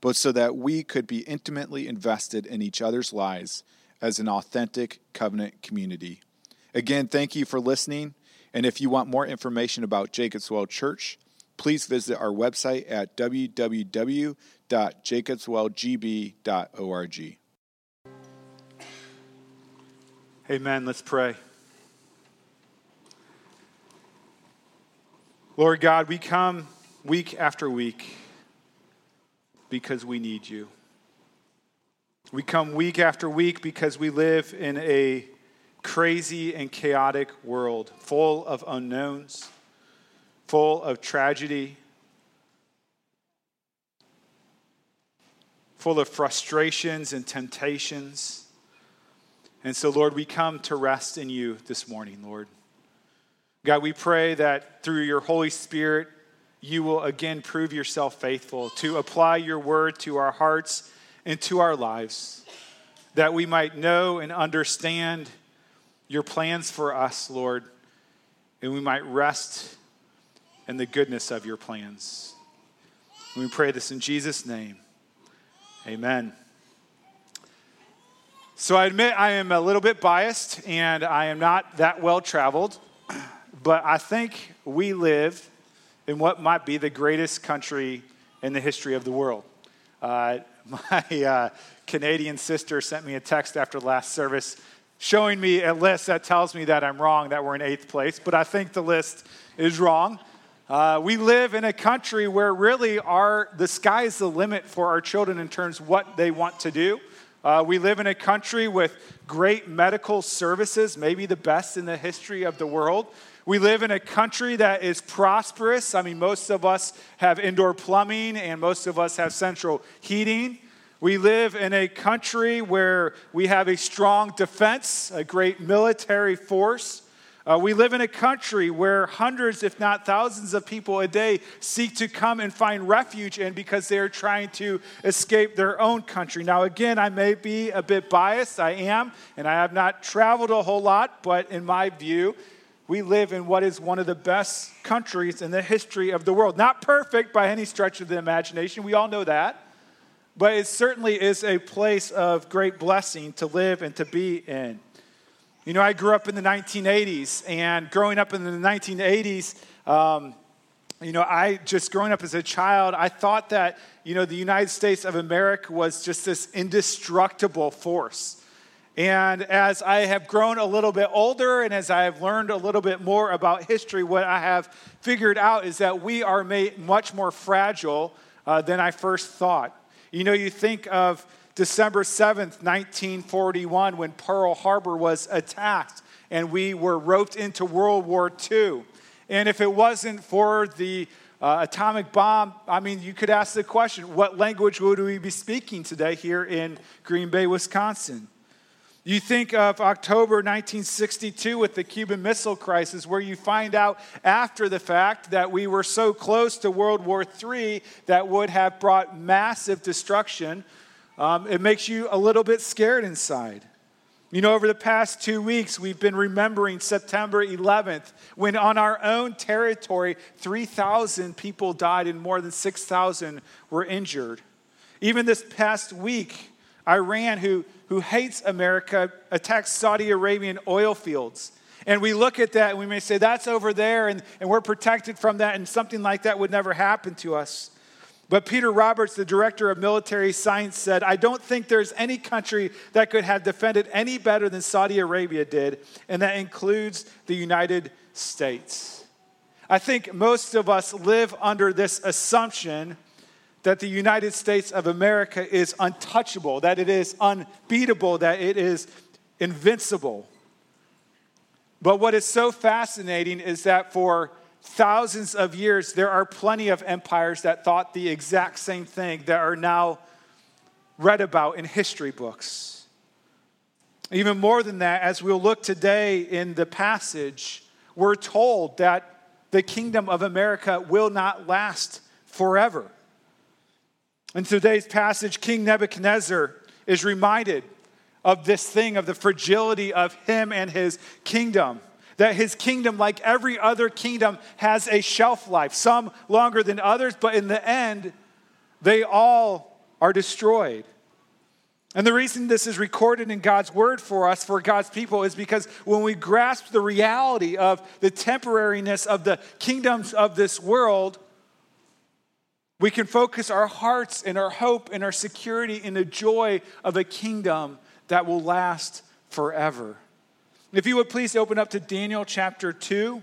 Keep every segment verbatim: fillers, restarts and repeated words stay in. but so that we could be intimately invested in each other's lives as an authentic covenant community. Again, thank you for listening, and if you want more information about Jacobswell Church, please visit our website at w w w dot jacobswell g b dot org. Amen. Let's pray. Lord God, we come week after week because we need you. We come week after week because we live in a crazy and chaotic world full of unknowns, full of tragedy, full of frustrations and temptations. And so, Lord, we come to rest in you this morning, Lord. God, we pray that through your Holy Spirit, you will again prove yourself faithful to apply your word to our hearts and to our lives, that we might know and understand your plans for us, Lord, and we might rest in the goodness of your plans. We pray this in Jesus' name. Amen. So I admit I am a little bit biased and I am not that well traveled, but I think we live in what might be the greatest country in the history of the world. Uh, my uh, Canadian sister sent me a text after last service showing me a list that tells me that I'm wrong, that we're in eighth place, but I think the list is wrong. Uh, we live in a country where really our, the sky is the limit for our children in terms of what they want to do. Uh, we live in a country with great medical services, maybe the best in the history of the world. We live in a country that is prosperous. I mean, most of us have indoor plumbing and most of us have central heating. We live in a country where we have a strong defense, a great military force. Uh, we live in a country where hundreds, if not thousands of people a day seek to come and find refuge in because they are trying to escape their own country. Now, again, I may be a bit biased. I am, and I have not traveled a whole lot, but in my view, we live in what is one of the best countries in the history of the world. Not perfect by any stretch of the imagination. We all know that. But it certainly is a place of great blessing to live and to be in. You know, I grew up in the nineteen eighties. And growing up in the nineteen eighties, um, you know, I just growing up as a child, I thought that, you know, the United States of America was just this indestructible force. And as I have grown a little bit older and as I have learned a little bit more about history, what I have figured out is that we are made much more fragile uh, than I first thought. You know, you think of December seventh, nineteen forty-one, when Pearl Harbor was attacked and we were roped into World War Two. And if it wasn't for the uh, atomic bomb, I mean, you could ask the question, what language would we be speaking today here in Green Bay, Wisconsin? You think of October nineteen sixty-two with the Cuban Missile Crisis, where you find out after the fact that we were so close to World War Three that would have brought massive destruction. Um, it makes you a little bit scared inside. You know, over the past two weeks, we've been remembering September eleventh, when on our own territory, three thousand people died and more than six thousand were injured. Even this past week, Iran, who, who hates America, attacks Saudi Arabian oil fields. And we look at that and we may say, that's over there and, and we're protected from that and something like that would never happen to us. But Peter Roberts, the director of military science, said, I don't think there's any country that could have defended any better than Saudi Arabia did, and that includes the United States. I think most of us live under this assumption that the United States of America is untouchable, that it is unbeatable, that it is invincible. But what is so fascinating is that for thousands of years, there are plenty of empires that thought the exact same thing that are now read about in history books. Even more than that, as we'll look today in the passage, we're told that the kingdom of America will not last forever. In today's passage, King Nebuchadnezzar is reminded of this thing, of the fragility of him and his kingdom. That his kingdom, like every other kingdom, has a shelf life. Some longer than others, but in the end, they all are destroyed. And the reason this is recorded in God's word for us, for God's people, is because when we grasp the reality of the temporariness of the kingdoms of this world, we can focus our hearts and our hope and our security in the joy of a kingdom that will last forever. If you would please open up to Daniel chapter two.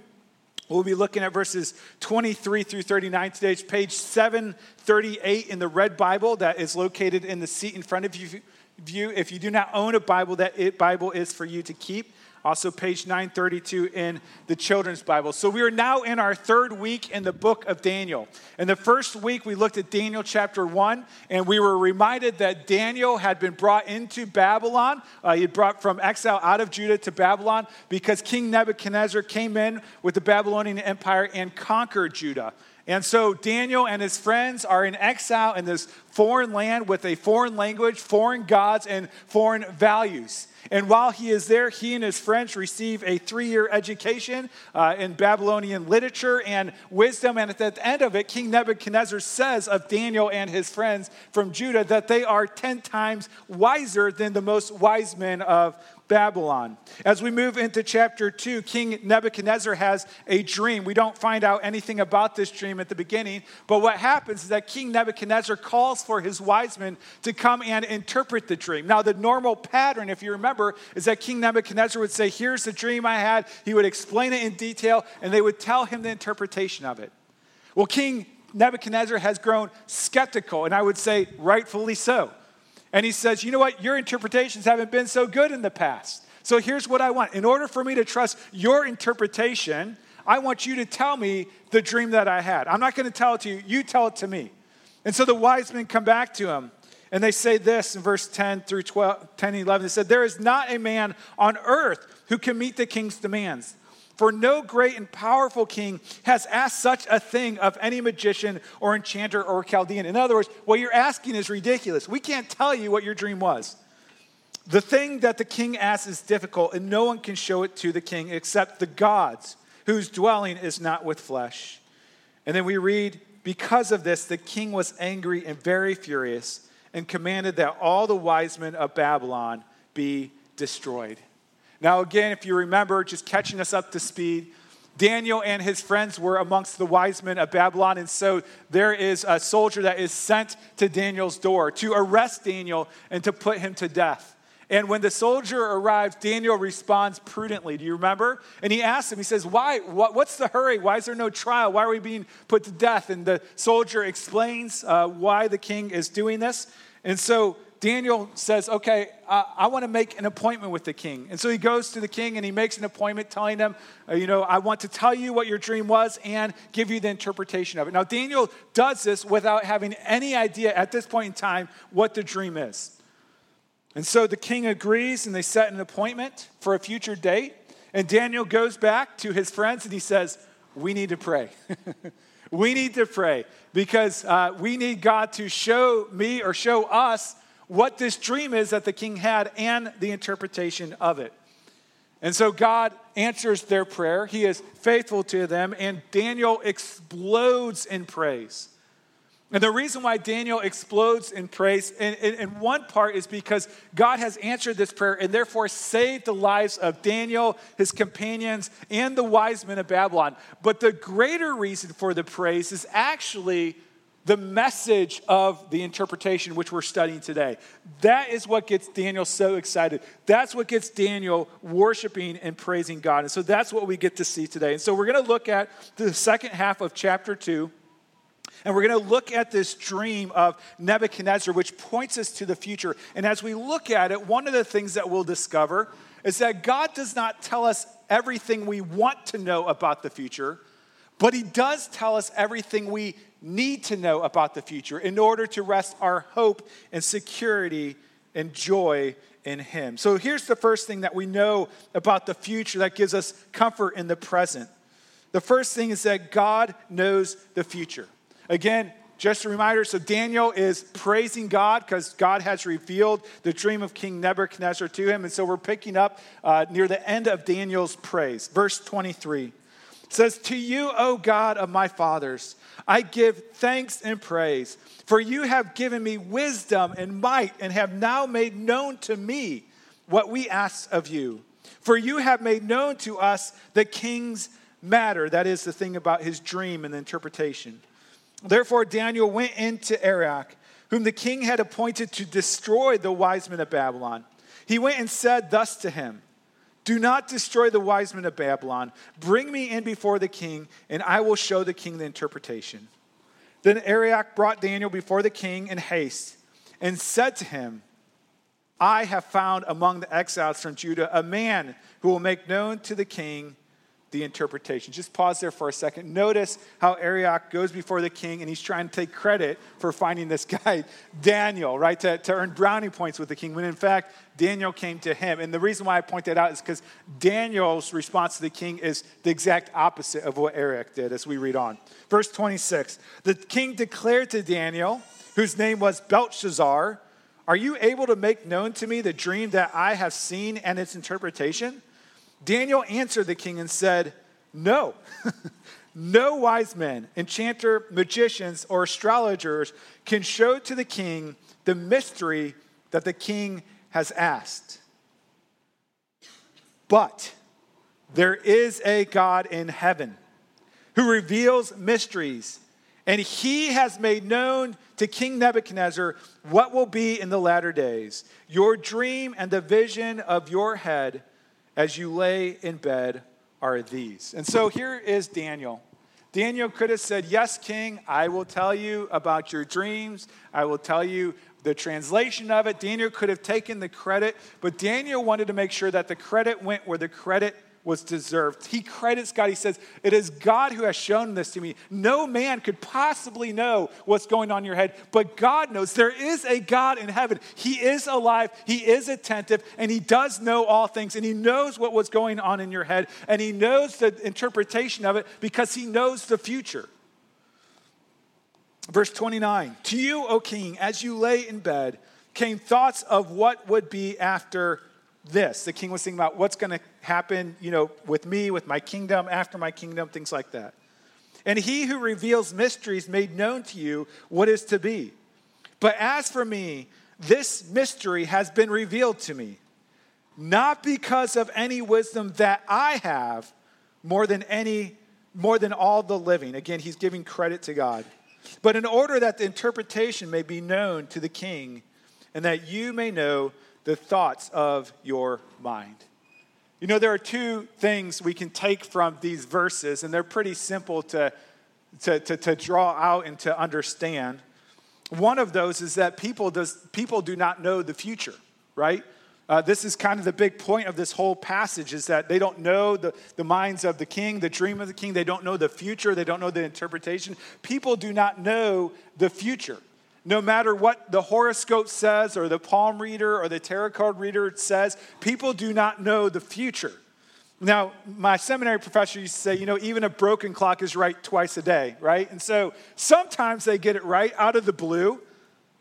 We'll be looking at verses twenty-three through thirty-nine today. It's page seven thirty-eight in the Red Bible that is located in the seat in front of you. If you do not own a Bible, that it, Bible is for you to keep. Also page nine thirty-two in the Children's Bible. So we are now in our third week in the book of Daniel. In the first week, we looked at Daniel chapter one, and we were reminded that Daniel had been brought into Babylon. Uh, he had brought from exile out of Judah to Babylon because King Nebuchadnezzar came in with the Babylonian Empire and conquered Judah. And so Daniel and his friends are in exile in this foreign land with a foreign language, foreign gods, and foreign values. And while he is there, he and his friends receive a three-year education uh, in Babylonian literature and wisdom. And at the end of it, King Nebuchadnezzar says of Daniel and his friends from Judah that they are ten times wiser than the most wise men of Babylon. As we move into chapter two, King Nebuchadnezzar has a dream. We don't find out anything about this dream at the beginning, but what happens is that King Nebuchadnezzar calls for his wise men to come and interpret the dream. Now, the normal pattern, if you remember, is that King Nebuchadnezzar would say, "Here's the dream I had." He would explain it in detail, and they would tell him the interpretation of it. Well, King Nebuchadnezzar has grown skeptical, and I would say rightfully so. And he says, "You know what? Your interpretations haven't been so good in the past. So here's what I want. In order for me to trust your interpretation, I want you to tell me the dream that I had. I'm not going to tell it to you. You tell it to me." And so the wise men come back to him, and they say this in verse ten through twelve, ten and eleven. They said, "There is not a man on earth who can meet the king's demands. For no great and powerful king has asked such a thing of any magician or enchanter or Chaldean." In other words, what you're asking is ridiculous. We can't tell you what your dream was. The thing that the king asks is difficult, and no one can show it to the king except the gods, whose dwelling is not with flesh. And then we read, "Because of this, the king was angry and very furious and commanded that all the wise men of Babylon be destroyed." Now, again, if you remember, just catching us up to speed, Daniel and his friends were amongst the wise men of Babylon, and so there is a soldier that is sent to Daniel's door to arrest Daniel and to put him to death. And when the soldier arrives, Daniel responds prudently. Do you remember? And he asks him, he says, "Why? What, what's the hurry? Why is there no trial? Why are we being put to death?" And the soldier explains uh, why the king is doing this. And so Daniel says, "Okay, uh, I want to make an appointment with the king." And so he goes to the king and he makes an appointment telling him, uh, you know, "I want to tell you what your dream was and give you the interpretation of it." Now, Daniel does this without having any idea at this point in time what the dream is. And so the king agrees, and they set an appointment for a future date. And Daniel goes back to his friends and he says, "We need to pray." We need to pray because uh, we need God to show me or show us what this dream is that the king had and the interpretation of it. And so God answers their prayer. He is faithful to them, and Daniel explodes in praise. And the reason why Daniel explodes in praise in, in, in one part is because God has answered this prayer and therefore saved the lives of Daniel, his companions, and the wise men of Babylon. But the greater reason for the praise is actually the message of the interpretation, which we're studying today. That is what gets Daniel so excited. That's what gets Daniel worshiping and praising God. And so that's what we get to see today. And so we're going to look at the second half of chapter two. And we're going to look at this dream of Nebuchadnezzar, which points us to the future. And as we look at it, one of the things that we'll discover is that God does not tell us everything we want to know about the future, But he does tell us everything we need to know about the future in order to rest our hope and security and joy in him. So here's the first thing that we know about the future that gives us comfort in the present. The first thing is that God knows the future. Again, just a reminder, so Daniel is praising God because God has revealed the dream of King Nebuchadnezzar to him. And so we're picking up uh, near the end of Daniel's praise. Verse twenty-three says, "To you, O God of my fathers, I give thanks and praise, for you have given me wisdom and might and have now made known to me what we asked of you. For you have made known to us the king's matter." That is the thing about his dream and the interpretation. "Therefore Daniel went into Arioch, whom the king had appointed to destroy the wise men of Babylon. He went and said thus to him, 'Do not destroy the wise men of Babylon. Bring me in before the king, and I will show the king the interpretation.' Then Arioch brought Daniel before the king in haste and said to him, 'I have found among the exiles from Judah a man who will make known to the king the interpretation.'" Just pause there for a second. Notice how Arioch goes before the king and he's trying to take credit for finding this guy, Daniel, right? To, to earn brownie points with the king. When in fact, Daniel came to him. And the reason why I point that out is because Daniel's response to the king is the exact opposite of what Arioch did as we read on. Verse twenty-six, "The king declared to Daniel, whose name was Belshazzar, 'Are you able to make known to me the dream that I have seen and its interpretation?' Daniel answered the king and said, 'No, no wise men, enchanter, magicians, or astrologers can show to the king the mystery that the king has asked. But there is a God in heaven who reveals mysteries, and he has made known to King Nebuchadnezzar what will be in the latter days. Your dream and the vision of your head as you lay in bed are these.'" And so here is Daniel. Daniel could have said, "Yes, king, I will tell you about your dreams. I will tell you the translation of it." Daniel could have taken the credit, but Daniel wanted to make sure that the credit went where the credit was deserved. He credits God. He says, "It is God who has shown this to me. No man could possibly know what's going on in your head, but God knows. There is a God in heaven. He is alive. He is attentive, and he does know all things, and he knows what was going on in your head, and he knows the interpretation of it because he knows the future." Verse twenty-nine, "To you, O king, as you lay in bed, came thoughts of what would be after this." The king was thinking about what's going to happen, you know, with me, with my kingdom, after my kingdom, things like that. "And he who reveals mysteries made known to you what is to be. But as for me, this mystery has been revealed to me, not because of any wisdom that I have more than any, more than all the living." Again, he's giving credit to God. "But in order that the interpretation may be known to the king, and that you may know the thoughts of your mind." You know, there are two things we can take from these verses, and they're pretty simple to, to, to, to draw out and to understand. One of those is that people, does, people do not know the future, right? Uh, this is kind of the big point of this whole passage, is that they don't know the, the minds of the king, the dream of the king. They don't know the future. They don't know the interpretation. People do not know the future. No matter what the horoscope says or the palm reader or the tarot card reader says, people do not know the future. Now, my seminary professor used to say, you know, even a broken clock is right twice a day, right? And so sometimes they get it right out of the blue,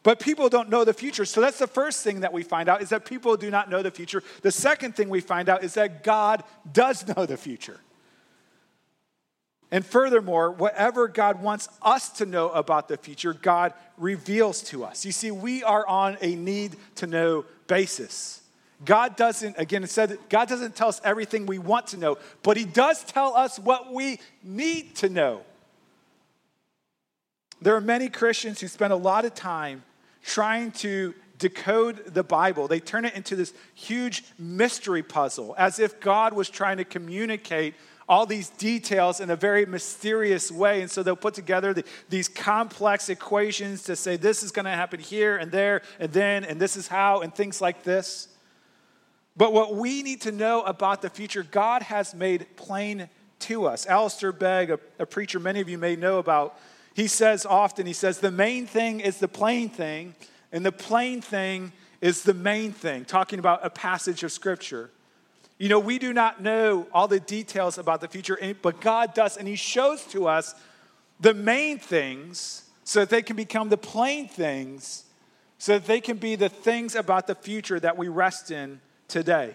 but people don't know the future. So that's the first thing that we find out, is that people do not know the future. The second thing we find out is that God does know the future. And furthermore, whatever God wants us to know about the future, God reveals to us. You see, we are on a need-to-know basis. God doesn't, again, it said, God doesn't tell us everything we want to know, but he does tell us what we need to know. There are many Christians who spend a lot of time trying to decode the Bible. They turn it into this huge mystery puzzle, as if God was trying to communicate all these details in a very mysterious way. And so they'll put together the, these complex equations to say this is going to happen here and there and then, and this is how, and things like this. But what we need to know about the future, God has made plain to us. Alistair Begg, a, a preacher many of you may know about, he says often, he says, the main thing is the plain thing, and the plain thing is the main thing, talking about a passage of Scripture. You know, we do not know all the details about the future, but God does, and he shows to us the main things so that they can become the plain things, so that they can be the things about the future that we rest in today.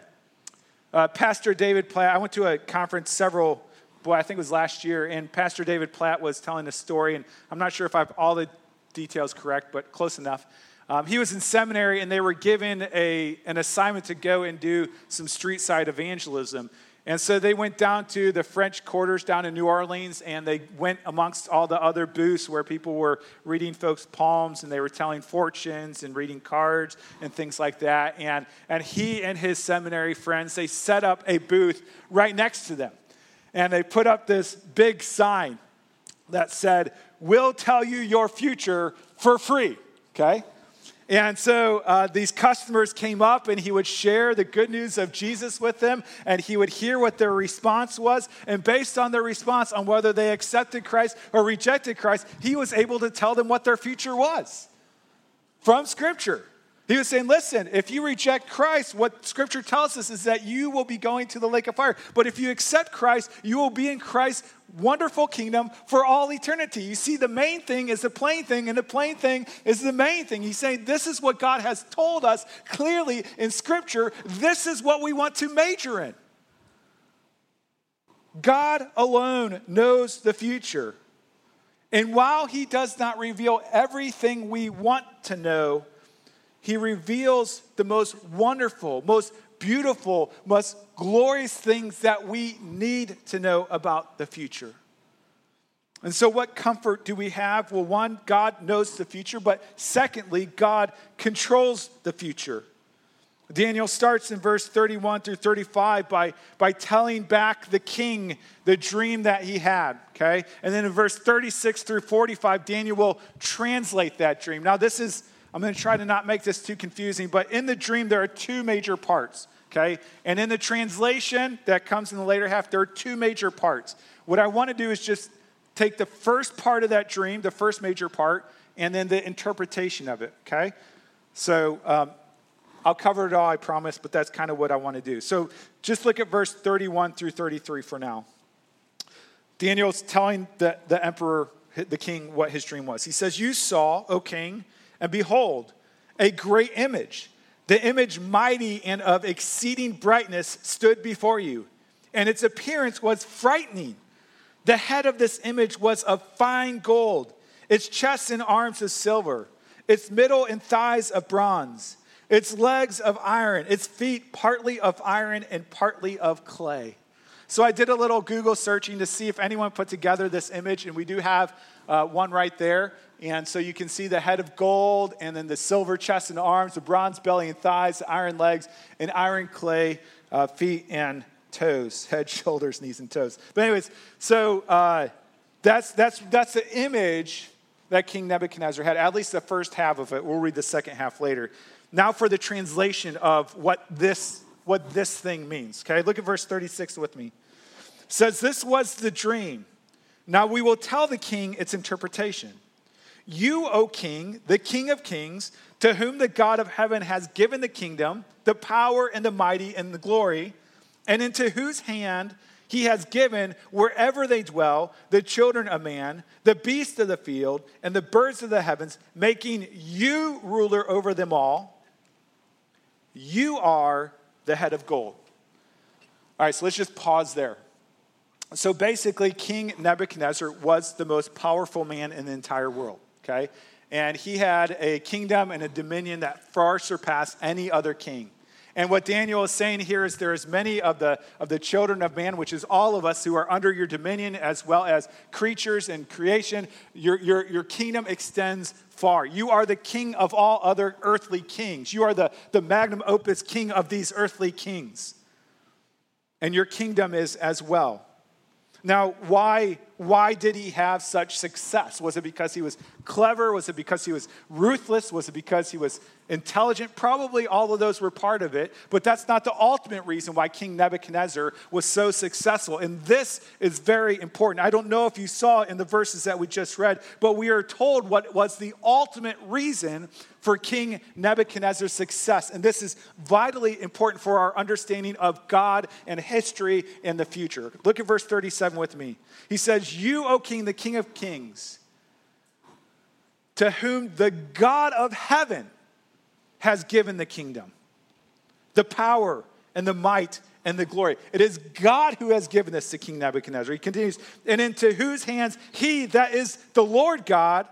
Uh, Pastor David Platt, I went to a conference several, boy, I think it was last year, and Pastor David Platt was telling a story, and I'm not sure if I have all the details correct, but close enough. Um, he was in seminary, and they were given a an assignment to go and do some street-side evangelism. And so they went down to the French quarters down in New Orleans, and they went amongst all the other booths where people were reading folks' palms, and they were telling fortunes and reading cards and things like that. And, and he and his seminary friends, they set up a booth right next to them. And they put up this big sign that said, "We'll tell you your future for free," okay? And so uh, these customers came up, and he would share the good news of Jesus with them, and he would hear what their response was. And based on their response, on whether they accepted Christ or rejected Christ, he was able to tell them what their future was from Scripture. He was saying, listen, if you reject Christ, what Scripture tells us is that you will be going to the lake of fire. But if you accept Christ, you will be in Christ's wonderful kingdom for all eternity. You see, the main thing is the plain thing, and the plain thing is the main thing. He's saying this is what God has told us clearly in Scripture. This is what we want to major in. God alone knows the future. And while he does not reveal everything we want to know, he reveals the most wonderful, most beautiful, most glorious things that we need to know about the future. And so what comfort do we have? Well, one, God knows the future, but secondly, God controls the future. Daniel starts in verse thirty-one through thirty-five by, by telling back the king the dream that he had, okay? And then in verse thirty-six through forty-five, Daniel will translate that dream. Now this is, I'm going to try to not make this too confusing, but in the dream, there are two major parts, okay? And in the translation that comes in the later half, there are two major parts. What I want to do is just take the first part of that dream, the first major part, and then the interpretation of it, okay? So um, I'll cover it all, I promise, but that's kind of what I want to do. So just look at verse thirty-one through thirty-three for now. Daniel's telling the, the emperor, the king, what his dream was. He says, "You saw, O king, and behold, a great image, the image mighty and of exceeding brightness stood before you, and its appearance was frightening. The head of this image was of fine gold, its chest and arms of silver, its middle and thighs of bronze, its legs of iron, its feet partly of iron and partly of clay." So I did a little Google searching to see if anyone put together this image, and we do have uh, one right there. And so you can see the head of gold, and then the silver chest and arms, the bronze belly and thighs, the iron legs, and iron clay uh, feet and toes, head, shoulders, knees, and toes. But anyways, so uh, that's that's that's the image that King Nebuchadnezzar had, at least the first half of it. We'll read the second half later. Now for the translation of what this what this thing means, okay? Look at verse thirty-six with me. It says, "This was the dream. Now we will tell the king its interpretation. You, O king, the king of kings, to whom the God of heaven has given the kingdom, the power and the mighty and the glory, and into whose hand he has given, wherever they dwell, the children of man, the beasts of the field, and the birds of the heavens, making you ruler over them all. You are the head of gold." All right, so let's just pause there. So basically, King Nebuchadnezzar was the most powerful man in the entire world. Okay, and he had a kingdom and a dominion that far surpassed any other king. And what Daniel is saying here is there is many of the of the children of man, which is all of us who are under your dominion, as well as creatures and creation. Your, your, your kingdom extends far. You are the king of all other earthly kings. You are the, the magnum opus king of these earthly kings. And your kingdom is as well. Now, why, why did he have such success? Was it because he was clever? Was it because he was ruthless? Was it because he was intelligent? Probably all of those were part of it, but that's not the ultimate reason why King Nebuchadnezzar was so successful. And this is very important. I don't know if you saw in the verses that we just read, but we are told what was the ultimate reason for King Nebuchadnezzar's success. And this is vitally important for our understanding of God and history and the future. Look at verse thirty-seven with me. He says, "You, O king, the king of kings, to whom the God of heaven has given the kingdom, the power and the might and the glory." It is God who has given this to King Nebuchadnezzar. He continues, "and into whose hands he, that is the Lord God,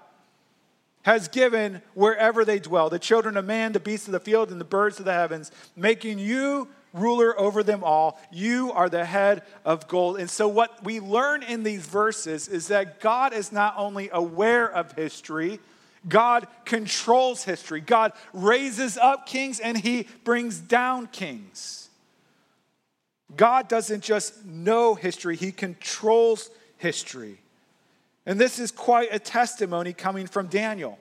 has given wherever they dwell, the children of man, the beasts of the field, and the birds of the heavens, making you ruler over them all. You are the head of gold." And so what we learn in these verses is that God is not only aware of history, God controls history. God raises up kings and he brings down kings. God doesn't just know history, he controls history. And this is quite a testimony coming from Daniel.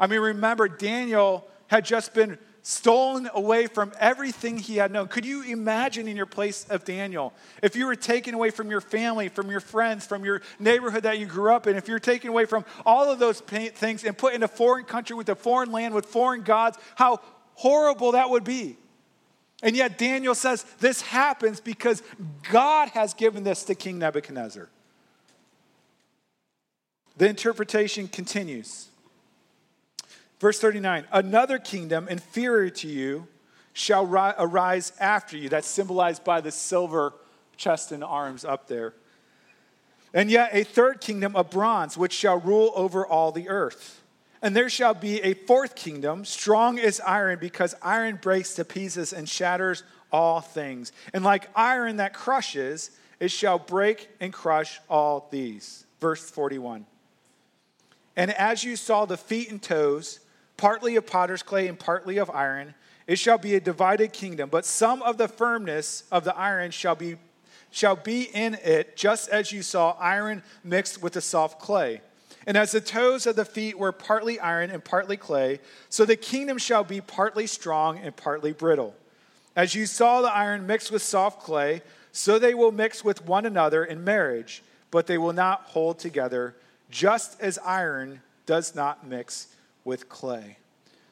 I mean, remember, Daniel had just been stolen away from everything he had known. Could you imagine in your place of Daniel, if you were taken away from your family, from your friends, from your neighborhood that you grew up in, if you're taken away from all of those things and put in a foreign country with a foreign land, with foreign gods, how horrible that would be. And yet Daniel says this happens because God has given this to King Nebuchadnezzar. The interpretation continues. Verse thirty-nine, "Another kingdom inferior to you shall ri- arise after you." That's symbolized by the silver chest and arms up there. "And yet a third kingdom of bronze, which shall rule over all the earth. And there shall be a fourth kingdom, strong as iron, because iron breaks to pieces and shatters all things. And like iron that crushes, it shall break and crush all these." Verse forty-one, "And as you saw the feet and toes, partly of potter's clay and partly of iron, it shall be a divided kingdom. But some of the firmness of the iron shall be shall be in it, just as you saw iron mixed with the soft clay. And as the toes of the feet were partly iron and partly clay, so the kingdom shall be partly strong and partly brittle. As you saw the iron mixed with soft clay, so they will mix with one another in marriage, but they will not hold together, just as iron does not mix with clay."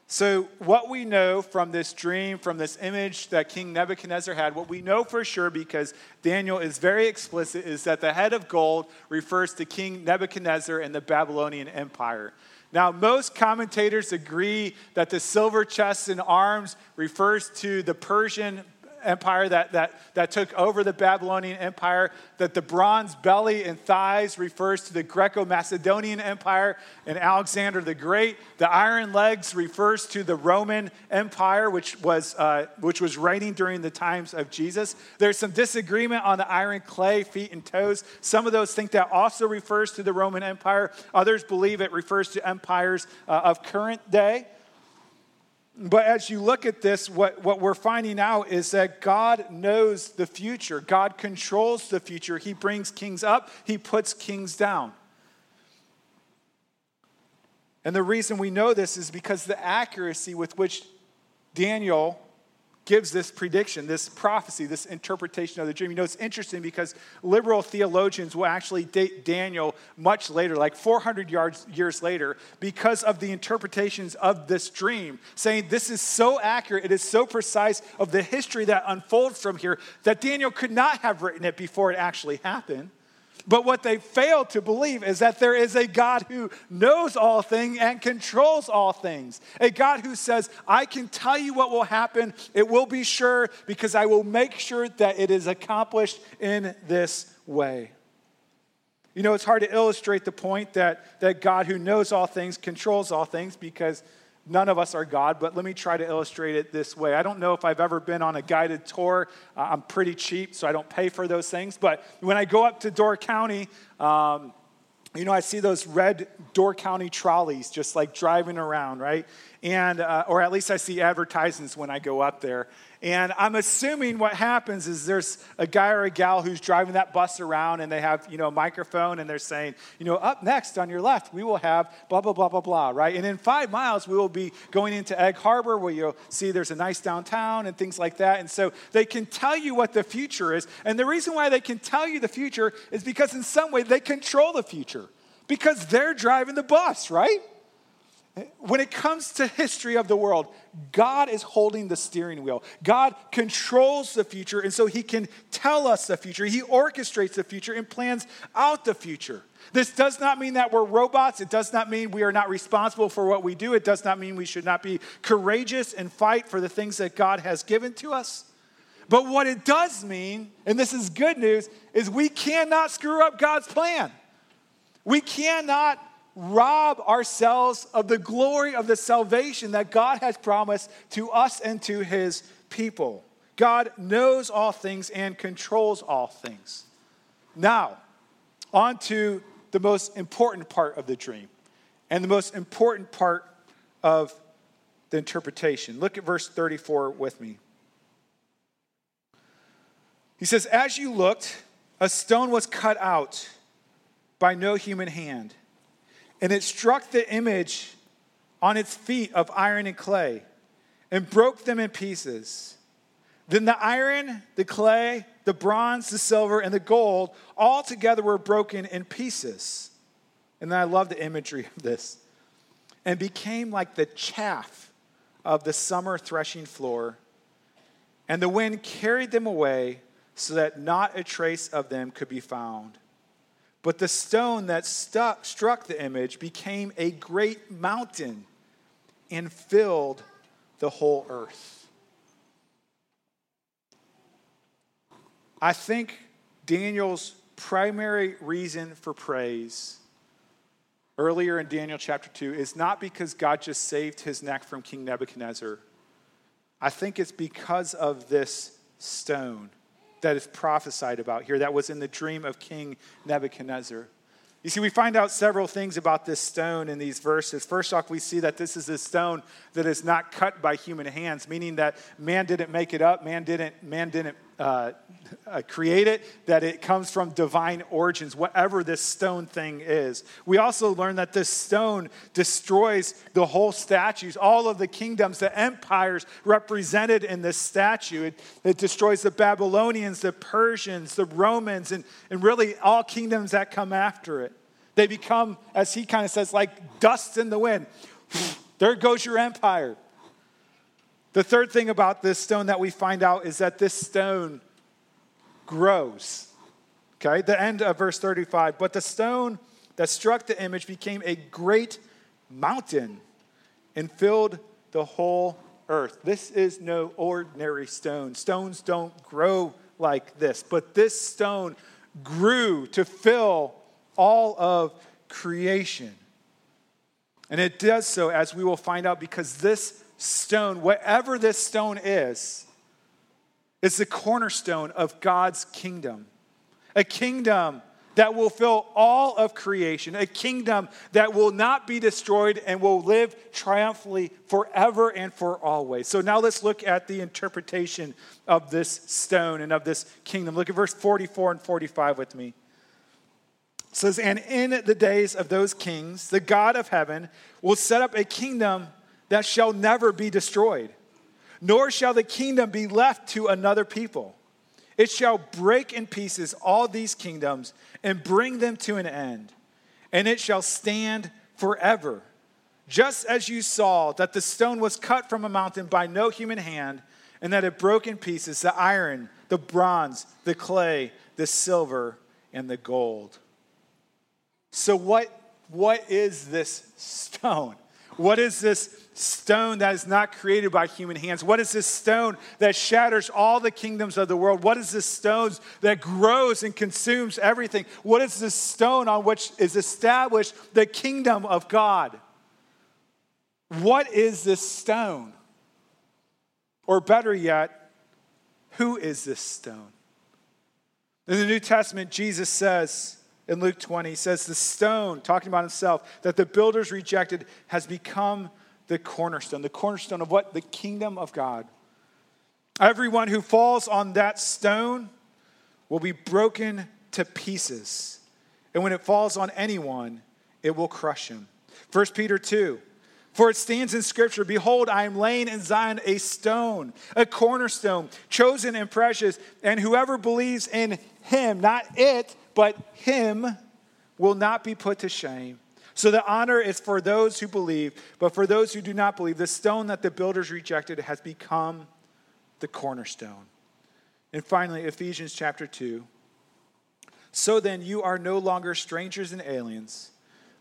So what we know from this dream, from this image that King Nebuchadnezzar had, what we know for sure because Daniel is very explicit, is that the head of gold refers to King Nebuchadnezzar and the Babylonian Empire. Now, most commentators agree that the silver chests and arms refers to the Persian Empire that, that, that took over the Babylonian Empire, that the bronze belly and thighs refers to the Greco-Macedonian Empire and Alexander the Great. The iron legs refers to the Roman Empire, which was uh, which was reigning during the times of Jesus. There's some disagreement on the iron clay, feet and toes. Some of those think that also refers to the Roman Empire. Others believe it refers to empires uh, of current day. But as you look at this, what, what we're finding out is that God knows the future. God controls the future. He brings kings up. He puts kings down. And the reason we know this is because the accuracy with which Daniel gives this prediction, this prophecy, this interpretation of the dream. You know, it's interesting because liberal theologians will actually date Daniel much later, like four hundred years later, because of the interpretations of this dream, saying this is so accurate, it is so precise of the history that unfolds from here that Daniel could not have written it before it actually happened. But what they fail to believe is that there is a God who knows all things and controls all things. A God who says, I can tell you what will happen. It will be sure because I will make sure that it is accomplished in this way. You know, it's hard to illustrate the point that, that God who knows all things controls all things because none of us are God, but let me try to illustrate it this way. I don't know if I've ever been on a guided tour. Uh, I'm pretty cheap, so I don't pay for those things. But when I go up to Door County, um, you know, I see those red Door County trolleys just like driving around, right? And uh, or at least I see advertisements when I go up there. And I'm assuming what happens is there's a guy or a gal who's driving that bus around, and they have, you know, a microphone, and they're saying, you know, up next on your left, we will have blah, blah, blah, blah, blah, right? And in five miles, we will be going into Egg Harbor, where you'll see there's a nice downtown and things like that. And so they can tell you what the future is. And the reason why they can tell you the future is because in some way they control the future, because they're driving the bus, right? When it comes to history of the world, God is holding the steering wheel. God controls the future, and so he can tell us the future. He orchestrates the future and plans out the future. This does not mean that we're robots. It does not mean we are not responsible for what we do. It does not mean we should not be courageous and fight for the things that God has given to us. But what it does mean, and this is good news, is we cannot screw up God's plan. We cannot rob ourselves of the glory of the salvation that God has promised to us and to his people. God knows all things and controls all things. Now, on to the most important part of the dream and the most important part of the interpretation. Look at verse thirty-four with me. He says, "As you looked, a stone was cut out by no human hand. And it struck the image on its feet of iron and clay and broke them in pieces. Then the iron, the clay, the bronze, the silver, and the gold all together were broken in pieces." And then I love the imagery of this. "And became like the chaff of the summer threshing floor. And the wind carried them away so that not a trace of them could be found. But the stone that stuck, struck the image became a great mountain and filled the whole earth." I think Daniel's primary reason for praise earlier in Daniel chapter two is not because God just saved his neck from King Nebuchadnezzar. I think it's because of this stone that is prophesied about here, that was in the dream of King Nebuchadnezzar. You see, we find out several things about this stone in these verses. First off, we see that this is a stone that is not cut by human hands, meaning that man didn't make it up, man didn't, man didn't uh, uh, create it, that it comes from divine origins, whatever this stone thing is. We also learn that this stone destroys the whole statues, all of the kingdoms, the empires represented in this statue. It, it destroys the Babylonians, the Persians, the Romans, and, and really all kingdoms that come after it. They become, as he kind of says, like dust in the wind. There goes your empire. The third thing about this stone that we find out is that this stone grows. Okay, the end of verse thirty-five. "But the stone that struck the image became a great mountain and filled the whole earth." This is no ordinary stone. Stones don't grow like this. But this stone grew to fill all of creation. And it does so, as we will find out, because this stone, whatever this stone is, is the cornerstone of God's kingdom. A kingdom that will fill all of creation. A kingdom that will not be destroyed and will live triumphantly forever and for always. So now let's look at the interpretation of this stone and of this kingdom. Look at verse forty-four and forty-five with me. It says, "And in the days of those kings, the God of heaven will set up a kingdom that shall never be destroyed, nor shall the kingdom be left to another people. It shall break in pieces all these kingdoms and bring them to an end, and it shall stand forever. Just as you saw that the stone was cut from a mountain by no human hand, and that it broke in pieces the iron, the bronze, the clay, the silver, and the gold." So what, what is this stone? What is this stone that is not created by human hands? What is this stone that shatters all the kingdoms of the world? What is this stone that grows and consumes everything? What is this stone on which is established the kingdom of God? What is this stone? Or better yet, who is this stone? In the New Testament, Jesus says, in Luke twenty, he says, "The stone," talking about himself, "that the builders rejected has become the cornerstone." The cornerstone of what? The kingdom of God. Everyone who falls on that stone will be broken to pieces. And when it falls on anyone, it will crush him. First Peter two, for it stands in Scripture, behold, I am laying in Zion a stone, a cornerstone, chosen and precious, and whoever believes in him, not it, but him, will not be put to shame. So the honor is for those who believe, but for those who do not believe, the stone that the builders rejected has become the cornerstone. And finally, Ephesians chapter two. So then you are no longer strangers and aliens,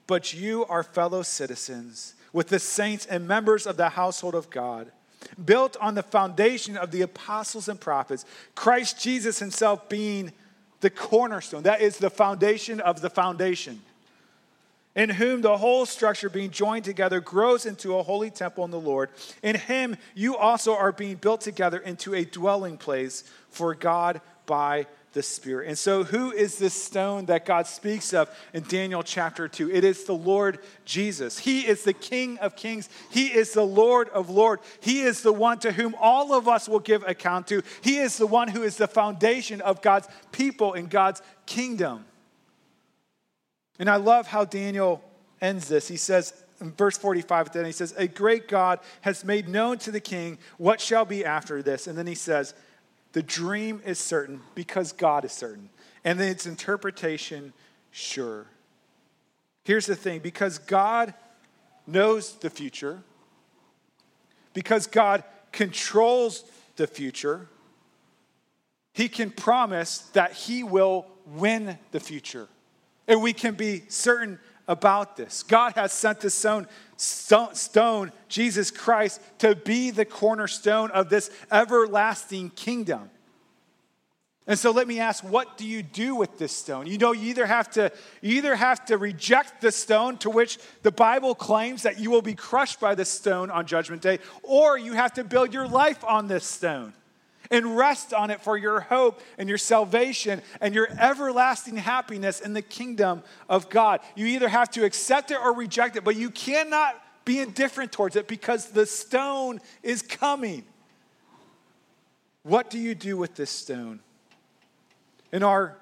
but you are fellow citizens with the saints and members of the household of God, built on the foundation of the apostles and prophets, Christ Jesus himself being the cornerstone. That is the foundation of the foundation, in whom the whole structure being joined together grows into a holy temple in the Lord. In him you also are being built together into a dwelling place for God by the Spirit. And so who is this stone that God speaks of in Daniel chapter two? It is the Lord Jesus. He is the King of kings. He is the Lord of lords. He is the one to whom all of us will give account to. He is the one who is the foundation of God's people and God's kingdom. And I love how Daniel ends this. He says in verse forty-five, then he says, a great God has made known to the king what shall be after this. And then he says, the dream is certain because God is certain, and its interpretation sure. Here's the thing, because God knows the future, because God controls the future, he can promise that he will win the future. And we can be certain about this. God has sent the stone, stone, Jesus Christ, to be the cornerstone of this everlasting kingdom. And so let me ask, what do you do with this stone? You know, you either have to, you either have to reject the stone, to which the Bible claims that you will be crushed by this stone on Judgment Day, or you have to build your life on this stone and rest on it for your hope and your salvation and your everlasting happiness in the kingdom of God. You either have to accept it or reject it, but you cannot be indifferent towards it because the stone is coming. What do you do with this stone? In our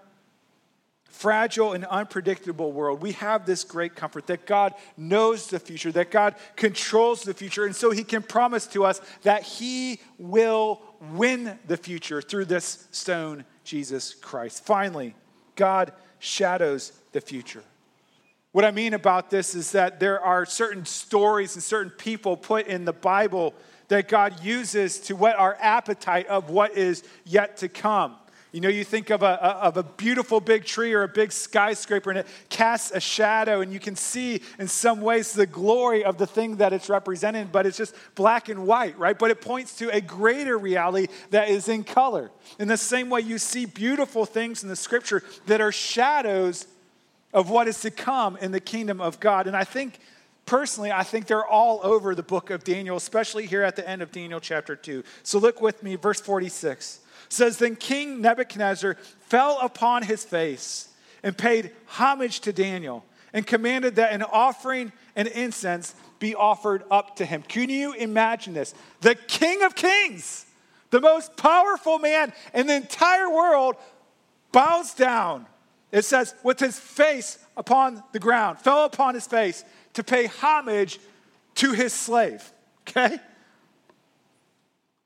fragile and unpredictable world, we have this great comfort that God knows the future, that God controls the future, and so he can promise to us that he will win the future through this stone, Jesus Christ. Finally, God shadows the future. What I mean about this is that there are certain stories and certain people put in the Bible that God uses to whet our appetite of what is yet to come. You know, you think of a, of a beautiful big tree or a big skyscraper, and it casts a shadow, and you can see in some ways the glory of the thing that it's representing, but it's just black and white, right? But it points to a greater reality that is in color. In the same way, you see beautiful things in the Scripture that are shadows of what is to come in the kingdom of God. And I think, personally, I think they're all over the book of Daniel, especially here at the end of Daniel chapter two. So look with me, verse forty-six. Says, then King Nebuchadnezzar fell upon his face and paid homage to Daniel and commanded that an offering and incense be offered up to him. Can you imagine this? The King of Kings, the most powerful man in the entire world, bows down. It says, with his face upon the ground, fell upon his face to pay homage to his slave. Okay?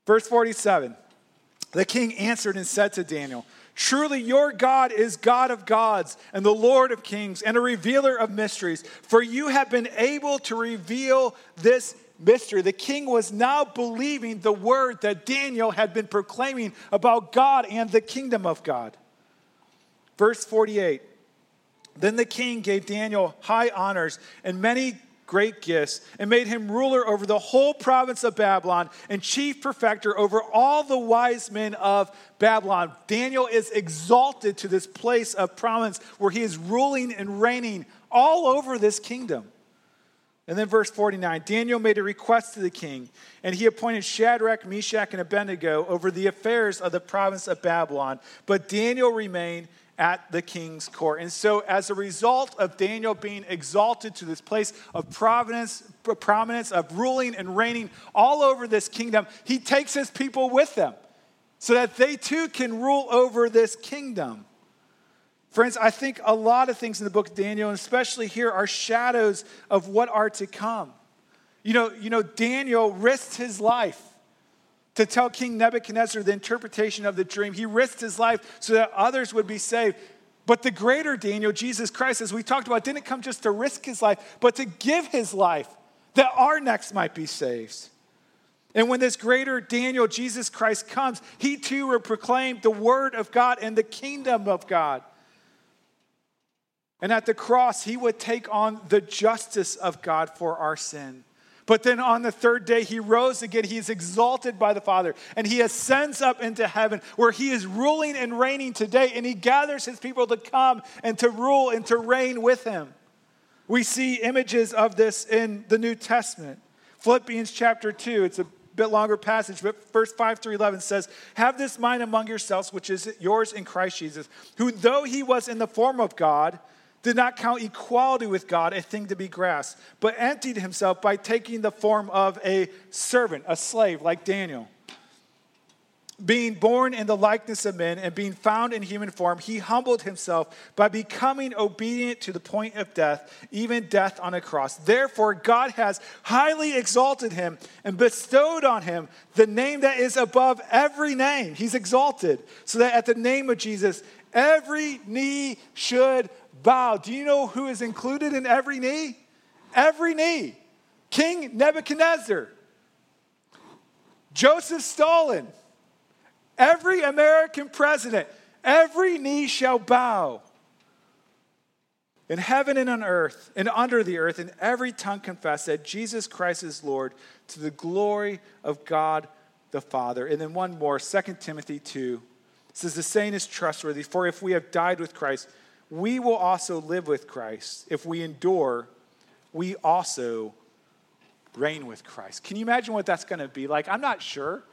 Verse forty-seven. The king answered and said to Daniel, truly your God is God of gods and the Lord of kings and a revealer of mysteries, for you have been able to reveal this mystery. The king was now believing the word that Daniel had been proclaiming about God and the kingdom of God. Verse forty-eight, then the king gave Daniel high honors and many great gifts, and made him ruler over the whole province of Babylon and chief perfecter over all the wise men of Babylon. Daniel is exalted to this place of prominence where he is ruling and reigning all over this kingdom. And then verse forty-nine, Daniel made a request to the king, and he appointed Shadrach, Meshach, and Abednego over the affairs of the province of Babylon. But Daniel remained at the king's court. And so as a result of Daniel being exalted to this place of providence, prominence, of ruling and reigning all over this kingdom, he takes his people with him. so that they too can rule over this kingdom. Friends, I think a lot of things in the book of Daniel, and especially here, are shadows of what are to come. You know, you know, Daniel risked his life to tell King Nebuchadnezzar the interpretation of the dream. He risked his life so that others would be saved. But the greater Daniel, Jesus Christ, as we talked about, didn't come just to risk his life, but to give his life that our necks might be saved. And when this greater Daniel, Jesus Christ, comes, he too will proclaim the word of God and the kingdom of God. And at the cross, he would take on the justice of God for our sin. But then on the third day, he rose again. He is exalted by the Father. And he ascends up into heaven where he is ruling and reigning today. And he gathers his people to come and to rule and to reign with him. We see images of this in the New Testament. Philippians chapter two, it's a bit longer passage, but verse five through eleven says, "Have this mind among yourselves, which is yours in Christ Jesus, who though he was in the form of God, did not count equality with God a thing to be grasped, but emptied himself by taking the form of a servant," a slave like Daniel. "Being born in the likeness of men and being found in human form, he humbled himself by becoming obedient to the point of death, even death on a cross. Therefore, God has highly exalted him and bestowed on him the name that is above every name." He's exalted. "So that at the name of Jesus, every knee should bow." Do you know who is included in every knee? Every knee. King Nebuchadnezzar. Joseph Stalin. Every American president, every knee shall bow. In heaven and on earth and under the earth, and every tongue confess that Jesus Christ is Lord, to the glory of God the Father. And then one more, Second Timothy two. It says, "The saying is trustworthy, for if we have died with Christ, we will also live with Christ. If we endure, we also reign with Christ." Can you imagine what that's going to be like? I'm not sure.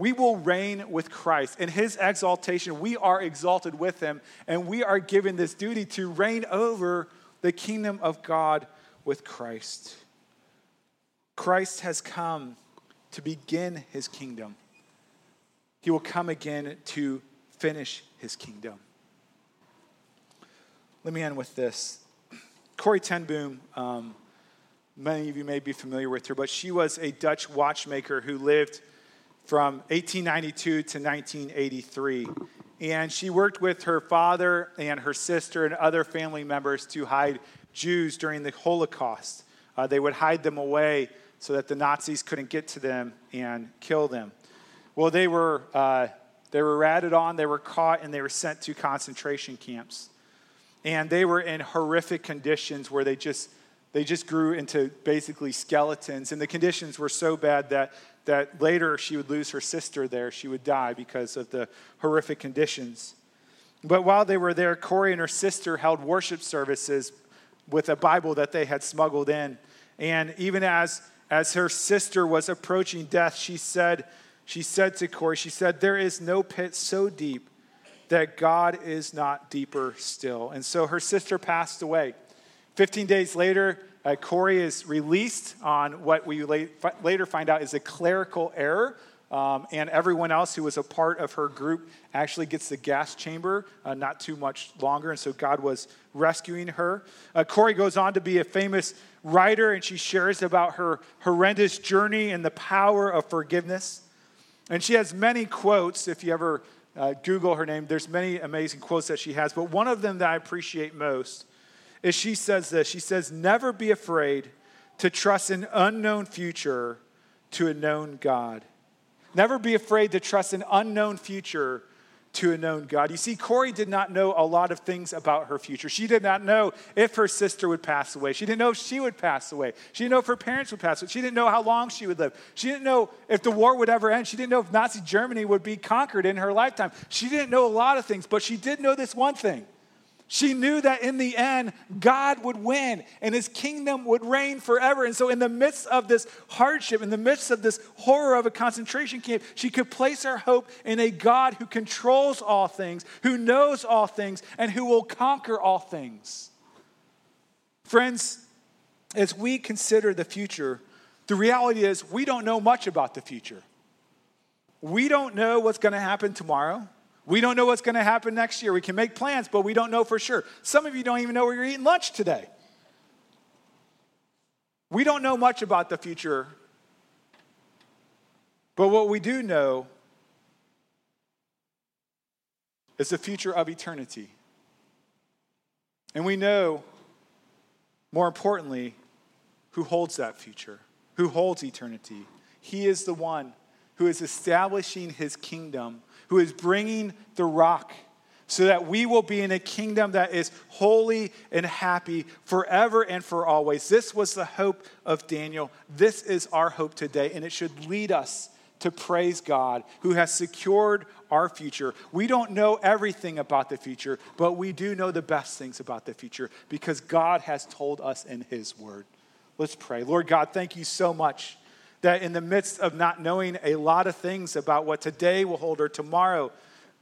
We will reign with Christ. In his exaltation, we are exalted with him, and we are given this duty to reign over the kingdom of God with Christ. Christ has come to begin his kingdom. He will come again to finish his kingdom. Let me end with this. Corrie Ten Boom, um, many of you may be familiar with her, but she was a Dutch watchmaker who lived from eighteen ninety-two to nineteen eighty-three. And she worked with her father and her sister and other family members to hide Jews during the Holocaust. Uh, they would hide them away so that the Nazis couldn't get to them and kill them. Well, they were uh, they were ratted on, they were caught, and they were sent to concentration camps. And they were in horrific conditions where they just they just grew into basically skeletons. And the conditions were so bad that that later she would lose her sister there. She would die because of the horrific conditions. But while they were there, Corrie and her sister held worship services with a Bible that they had smuggled in. And even as, as her sister was approaching death, she said, she said to Corrie, she said, "There is no pit so deep that God is not deeper still." And so her sister passed away. Fifteen days later, Uh, Corrie is released on what we late, f- later find out is a clerical error, um, and everyone else who was a part of her group actually gets the gas chamber uh, not too much longer, and so God was rescuing her. Uh, Corrie goes on to be a famous writer, and she shares about her horrendous journey and the power of forgiveness. And she has many quotes. If you ever uh, Google her name, there's many amazing quotes that she has, but one of them that I appreciate most is she says this. She says, "Never be afraid to trust an unknown future to a known God." Never be afraid to trust an unknown future to a known God. You see, Corrie did not know a lot of things about her future. She did not know if her sister would pass away. She didn't know if she would pass away. She didn't know if her parents would pass away. She didn't know how long she would live. She didn't know if the war would ever end. She didn't know if Nazi Germany would be conquered in her lifetime. She didn't know a lot of things, but she did know this one thing. She knew that in the end, God would win and his kingdom would reign forever. And so in the midst of this hardship, in the midst of this horror of a concentration camp, she could place her hope in a God who controls all things, who knows all things, and who will conquer all things. Friends, as we consider the future, the reality is we don't know much about the future. We don't know what's going to happen tomorrow. We don't know what's going to happen next year. We can make plans, but we don't know for sure. Some of you don't even know where you're eating lunch today. We don't know much about the future. But what we do know is the future of eternity. And we know, more importantly, who holds that future, who holds eternity. He is the one who is establishing his kingdom, who is bringing the rock so that we will be in a kingdom that is holy and happy forever and for always. This was the hope of Daniel. This is our hope today, and it should lead us to praise God who has secured our future. We don't know everything about the future, but we do know the best things about the future because God has told us in his word. Let's pray. Lord God, thank you so much that in the midst of not knowing a lot of things about what today will hold or tomorrow,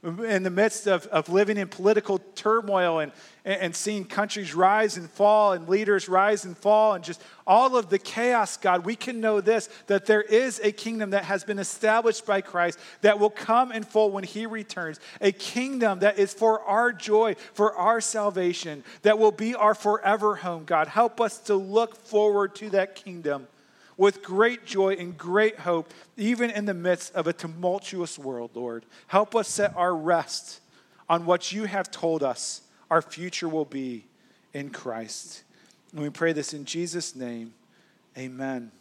in the midst of, of living in political turmoil and, and seeing countries rise and fall and leaders rise and fall and just all of the chaos, God, we can know this, that there is a kingdom that has been established by Christ that will come in full when he returns, a kingdom that is for our joy, for our salvation, that will be our forever home, God. Help us to look forward to that kingdom with great joy and great hope, even in the midst of a tumultuous world, Lord. Help us set our rest on what you have told us our future will be in Christ. And we pray this in Jesus' name, amen.